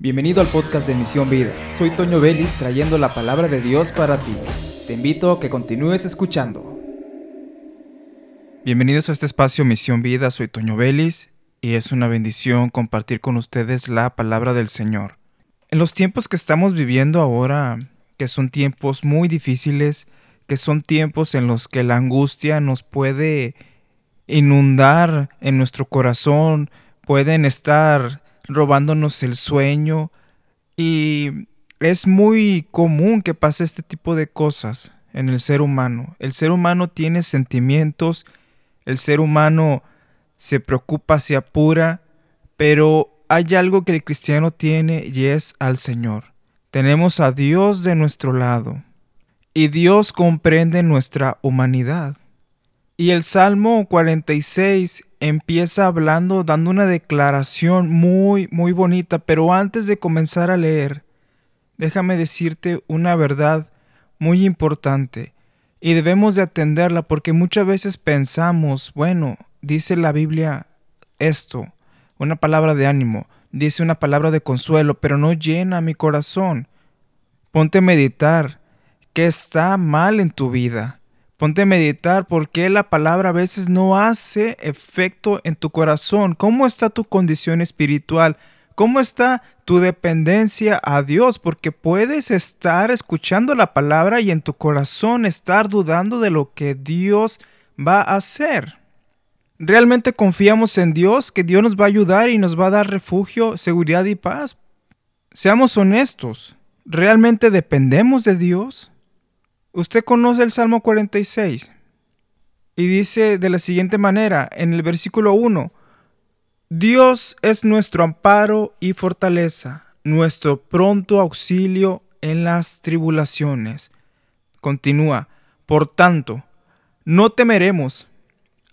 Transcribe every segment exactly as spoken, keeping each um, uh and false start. Bienvenido al podcast de Misión Vida. Soy Toño Belis trayendo la palabra de Dios para ti. Te invito a que continúes escuchando. Bienvenidos a este espacio Misión Vida. Soy Toño Belis y es una bendición compartir con ustedes la palabra del Señor. En los tiempos que estamos viviendo ahora, que son tiempos muy difíciles, que son tiempos en los que la angustia nos puede inundar en nuestro corazón, pueden estar robándonos el sueño, y es muy común que pase este tipo de cosas en el ser humano. El ser humano tiene sentimientos, el ser humano se preocupa, se apura, pero hay algo que el cristiano tiene y es al Señor. Tenemos a Dios de nuestro lado y Dios comprende nuestra humanidad. Y el Salmo cuarenta y seis empieza hablando, dando una declaración muy, muy bonita. Pero antes de comenzar a leer, déjame decirte una verdad muy importante. Y debemos de atenderla porque muchas veces pensamos, bueno, dice la Biblia esto, una palabra de ánimo, dice una palabra de consuelo, pero no llena mi corazón. Ponte a meditar, ¿qué está mal en tu vida? Ponte a meditar por qué la palabra a veces no hace efecto en tu corazón. ¿Cómo está tu condición espiritual? ¿Cómo está tu dependencia a Dios? Porque puedes estar escuchando la palabra y en tu corazón estar dudando de lo que Dios va a hacer. ¿Realmente confiamos en Dios, que Dios nos va a ayudar y nos va a dar refugio, seguridad y paz? Seamos honestos. ¿Realmente dependemos de Dios? Usted conoce el Salmo cuarenta y seis y dice de la siguiente manera en el versículo uno: Dios es nuestro amparo y fortaleza, nuestro pronto auxilio en las tribulaciones. Continúa: por tanto, no temeremos,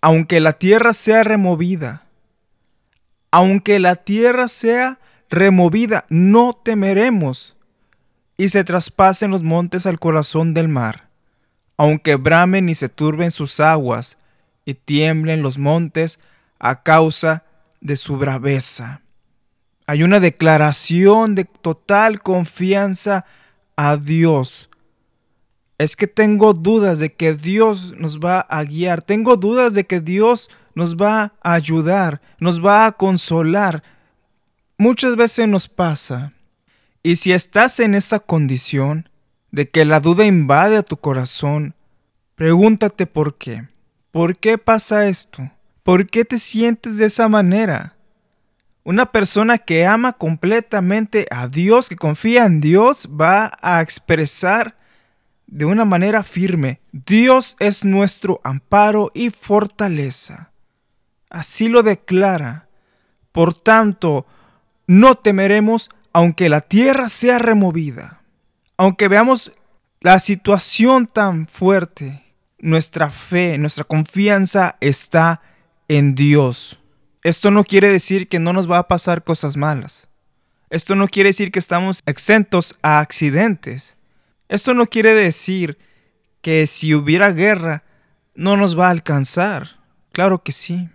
aunque la tierra sea removida, aunque la tierra sea removida, no temeremos. Y se traspasen los montes al corazón del mar, aunque bramen y se turben sus aguas, y tiemblen los montes a causa de su braveza. Hay una declaración de total confianza a Dios. Es que tengo dudas de que Dios nos va a guiar, tengo dudas de que Dios nos va a ayudar, nos va a consolar. Muchas veces nos pasa. Y si estás en esa condición de que la duda invade a tu corazón, pregúntate por qué. ¿Por qué pasa esto? ¿Por qué te sientes de esa manera? Una persona que ama completamente a Dios, que confía en Dios, va a expresar de una manera firme: Dios es nuestro amparo y fortaleza. Así lo declara. Por tanto, no temeremos aunque la tierra sea removida, aunque veamos la situación tan fuerte, nuestra fe, nuestra confianza está en Dios. Esto no quiere decir que no nos va a pasar cosas malas. Esto no quiere decir que estamos exentos a accidentes. Esto no quiere decir que si hubiera guerra no nos va a alcanzar. Claro que sí.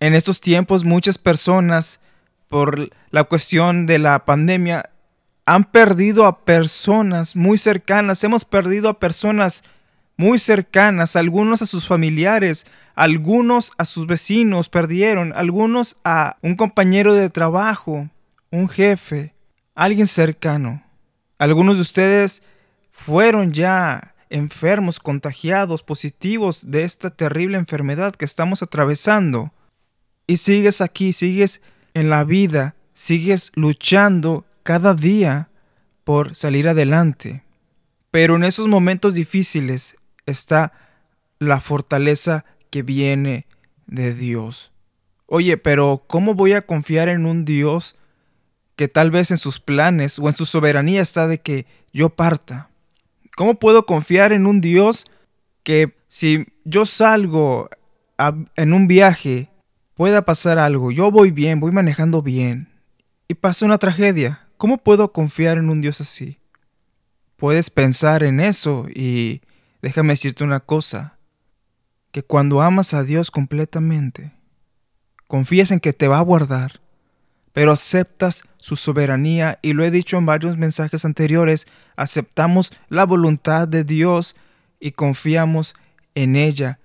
En estos tiempos muchas personas, por la cuestión de la pandemia, han perdido a personas muy cercanas. Hemos perdido a personas muy cercanas, algunos a sus familiares, algunos a sus vecinos perdieron, algunos a un compañero de trabajo, un jefe, alguien cercano. Algunos de ustedes fueron ya enfermos, contagiados, positivos de esta terrible enfermedad que estamos atravesando. Y sigues aquí, sigues en la vida, sigues luchando cada día por salir adelante. Pero en esos momentos difíciles está la fortaleza que viene de Dios. Oye, pero ¿cómo voy a confiar en un Dios que tal vez en sus planes o en su soberanía está de que yo parta? ¿Cómo puedo confiar en un Dios que si yo salgo a, en un viaje, pueda pasar algo? Yo voy bien, voy manejando bien y pasa una tragedia. ¿Cómo puedo confiar en un Dios así? Puedes pensar en eso y déjame decirte una cosa. Que cuando amas a Dios completamente, confías en que te va a guardar. pero aceptas su soberanía, y lo he dicho en varios mensajes anteriores, aceptamos la voluntad de Dios y confiamos en ella.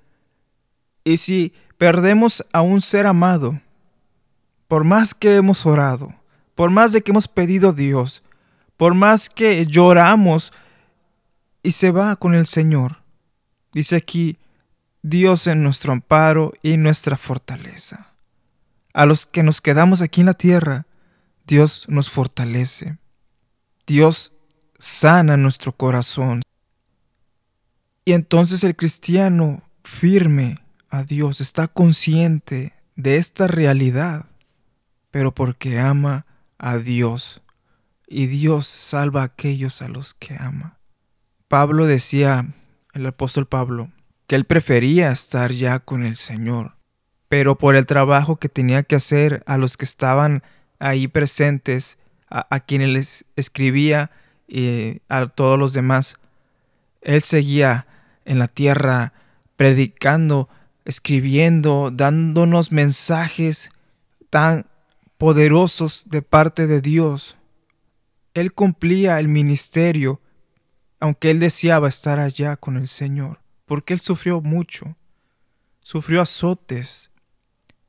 Y si perdemos a un ser amado, por más que hemos orado, por más de que hemos pedido a Dios, por más que lloramos, y se va con el Señor, dice aquí, Dios es nuestro amparo y nuestra fortaleza. A los que nos quedamos aquí en la tierra, Dios nos fortalece. Dios sana nuestro corazón. Y entonces el cristiano firme a Dios está consciente de esta realidad, pero porque ama a Dios, y Dios salva a aquellos a los que ama. Pablo decía, el apóstol Pablo, que él prefería estar ya con el Señor, pero por el trabajo que tenía que hacer a los que estaban ahí presentes, a, a quienes les escribía y a todos los demás, él seguía en la tierra predicando, escribiendo, dándonos mensajes tan poderosos de parte de Dios. Él cumplía el ministerio, aunque él deseaba estar allá con el Señor. Porque él sufrió mucho, sufrió azotes,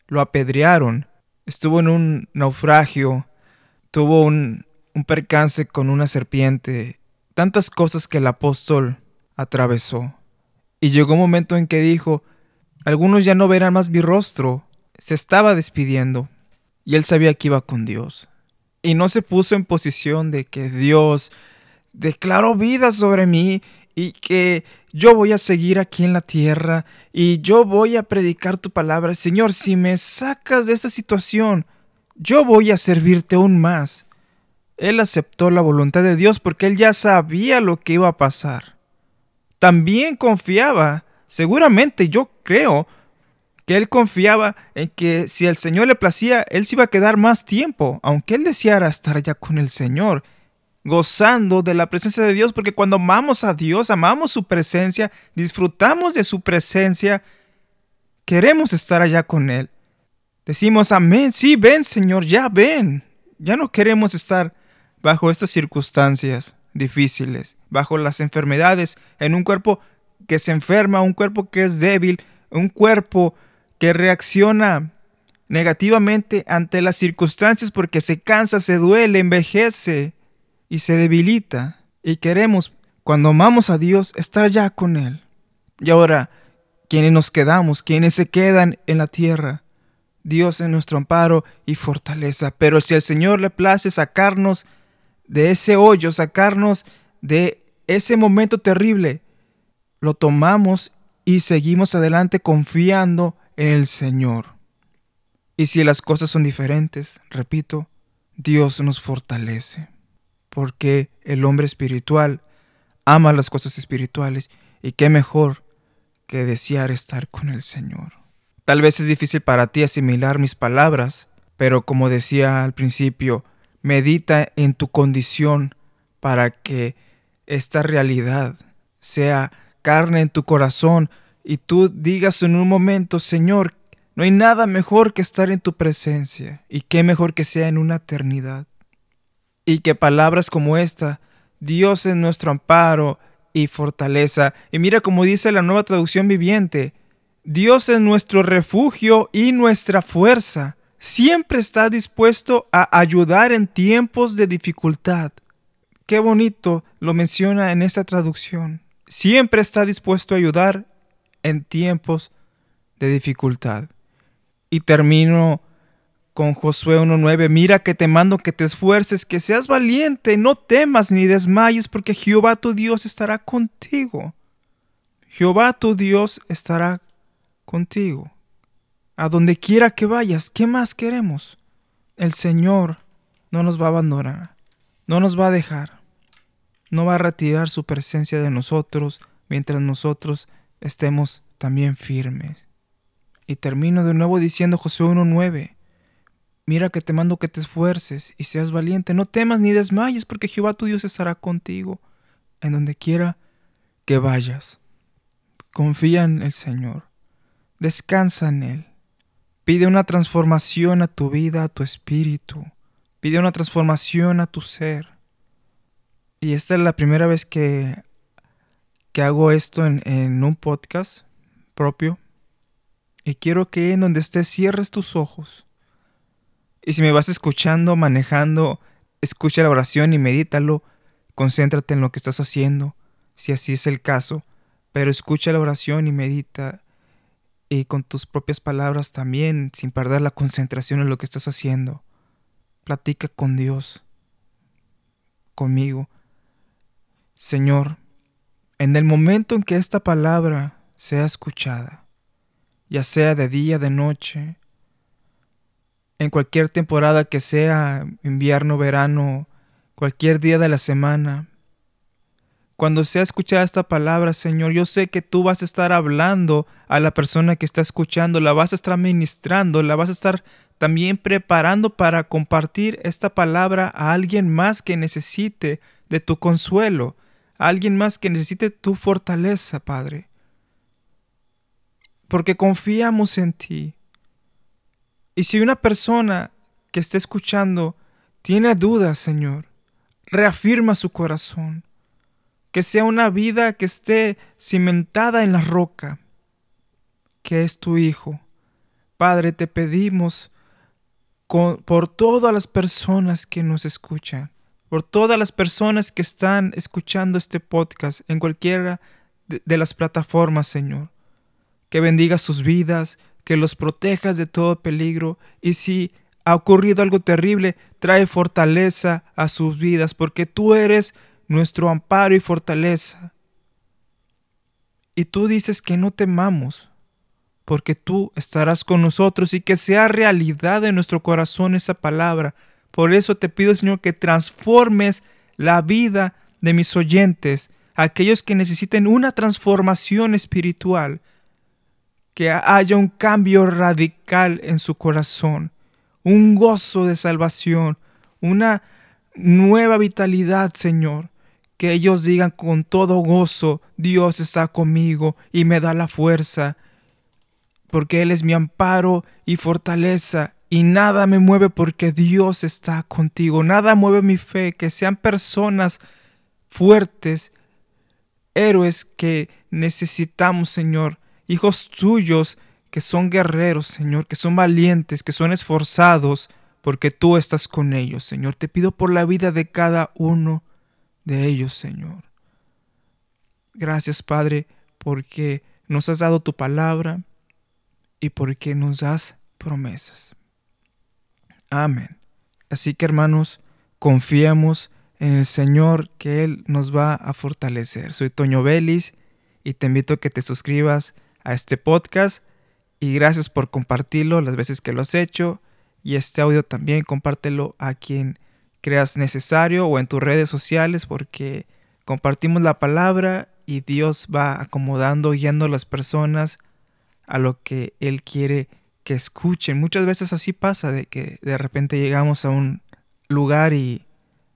lo apedrearon, estuvo en un naufragio, tuvo un, un percance con una serpiente, tantas cosas que el apóstol atravesó. Y llegó un momento en que dijo, algunos ya no verán más mi rostro, se estaba despidiendo, y él sabía que iba con Dios. Y no se puso en posición de que Dios declaró vida sobre mí, y que yo voy a seguir aquí en la tierra y yo voy a predicar tu palabra. Señor, si me sacas de esta situación, yo voy a servirte aún más. Él aceptó la voluntad de Dios porque él ya sabía lo que iba a pasar. También confiaba, seguramente yo creo, que él confiaba en que si al Señor le placía, él se iba a quedar más tiempo, aunque él deseara estar ya con el Señor, gozando de la presencia de Dios, porque cuando amamos a Dios, amamos su presencia, disfrutamos de su presencia, queremos estar allá con Él. Decimos, amén, sí, ven Señor, ya ven. Ya no queremos estar bajo estas circunstancias difíciles, bajo las enfermedades, en un cuerpo que se enferma, un cuerpo que es débil, un cuerpo que reacciona negativamente ante las circunstancias porque se cansa, se duele, envejece y se debilita, y queremos, cuando amamos a Dios, estar ya con Él. Y ahora, quienes nos quedamos, quienes se quedan en la tierra, Dios es nuestro amparo y fortaleza. Pero si al Señor le place sacarnos de ese hoyo, sacarnos de ese momento terrible, lo tomamos y seguimos adelante confiando en el Señor. Y si las cosas son diferentes, repito, Dios nos fortalece. Porque el hombre espiritual ama las cosas espirituales, y qué mejor que desear estar con el Señor. Tal vez es difícil para ti asimilar mis palabras, pero como decía al principio, medita en tu condición para que esta realidad sea carne en tu corazón y tú digas en un momento, Señor, no hay nada mejor que estar en tu presencia, y qué mejor que sea en una eternidad. Y que palabras como esta, Dios es nuestro amparo y fortaleza. Y mira como dice la Nueva Traducción Viviente, Dios es nuestro refugio y nuestra fuerza. Siempre está dispuesto a ayudar en tiempos de dificultad. Qué bonito lo menciona en esta traducción. Siempre está dispuesto a ayudar en tiempos de dificultad. Y termino con Josué uno nueve, mira que te mando que te esfuerces, que seas valiente, no temas ni desmayes, porque Jehová tu Dios estará contigo. Jehová tu Dios estará contigo. A donde quiera que vayas, ¿qué más queremos? El Señor no nos va a abandonar, no nos va a dejar, no va a retirar su presencia de nosotros mientras nosotros estemos también firmes. Y termino de nuevo diciendo Josué uno nueve, mira que te mando que te esfuerces y seas valiente. No temas ni desmayes, porque Jehová tu Dios estará contigo en donde quiera que vayas. Confía en el Señor. Descansa en Él. Pide una transformación a tu vida, a tu espíritu. Pide una transformación a tu ser. Y esta es la primera vez que, que hago esto en, en un podcast propio. Y quiero que en donde estés cierres tus ojos. Y si me vas escuchando, manejando, escucha la oración y medítalo. Concéntrate en lo que estás haciendo, si así es el caso. Pero escucha la oración y medita. Y con tus propias palabras también, sin perder la concentración en lo que estás haciendo. Platica con Dios, conmigo. Señor, en el momento en que esta palabra sea escuchada, ya sea de día, de noche, en cualquier temporada que sea, invierno, verano, cualquier día de la semana, cuando sea escuchada esta palabra, Señor, yo sé que tú vas a estar hablando a la persona que está escuchando, la vas a estar ministrando, la vas a estar también preparando para compartir esta palabra a alguien más que necesite de tu consuelo, a alguien más que necesite tu fortaleza, Padre. Porque confiamos en ti. Y si una persona que esté escuchando tiene dudas, Señor, reafirma su corazón. Que sea una vida que esté cimentada en la roca, que es tu Hijo. Padre, te pedimos con, por todas las personas que nos escuchan, por todas las personas que están escuchando este podcast en cualquiera de, de las plataformas, Señor. Que bendiga sus vidas, que los protejas de todo peligro. Y si ha ocurrido algo terrible, trae fortaleza a sus vidas, porque tú eres nuestro amparo y fortaleza. Y tú dices que no temamos, porque tú estarás con nosotros, y que sea realidad en nuestro corazón esa palabra. Por eso te pido, Señor, que transformes la vida de mis oyentes, aquellos que necesiten una transformación espiritual, que haya un cambio radical en su corazón, un gozo de salvación, una nueva vitalidad, Señor. Que ellos digan con todo gozo, Dios está conmigo y me da la fuerza, porque Él es mi amparo y fortaleza, y nada me mueve porque Dios está contigo. Nada mueve mi fe, que sean personas fuertes, héroes que necesitamos, Señor. Hijos tuyos que son guerreros, Señor, que son valientes, que son esforzados, porque tú estás con ellos, Señor. Te pido por la vida de cada uno de ellos, Señor. Gracias, Padre, porque nos has dado tu palabra y porque nos das promesas. Amén. Así que, hermanos, confiemos en el Señor, que Él nos va a fortalecer. Soy Toño Vélez y te invito a que te suscribas a este podcast, y gracias por compartirlo las veces que lo has hecho, y este audio también compártelo a quien creas necesario o en tus redes sociales, porque compartimos la palabra y Dios va acomodando, guiando a las personas a lo que Él quiere que escuchen. Muchas veces así pasa, de que de repente llegamos a un lugar y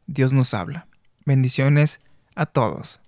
Dios nos habla. Bendiciones a todos.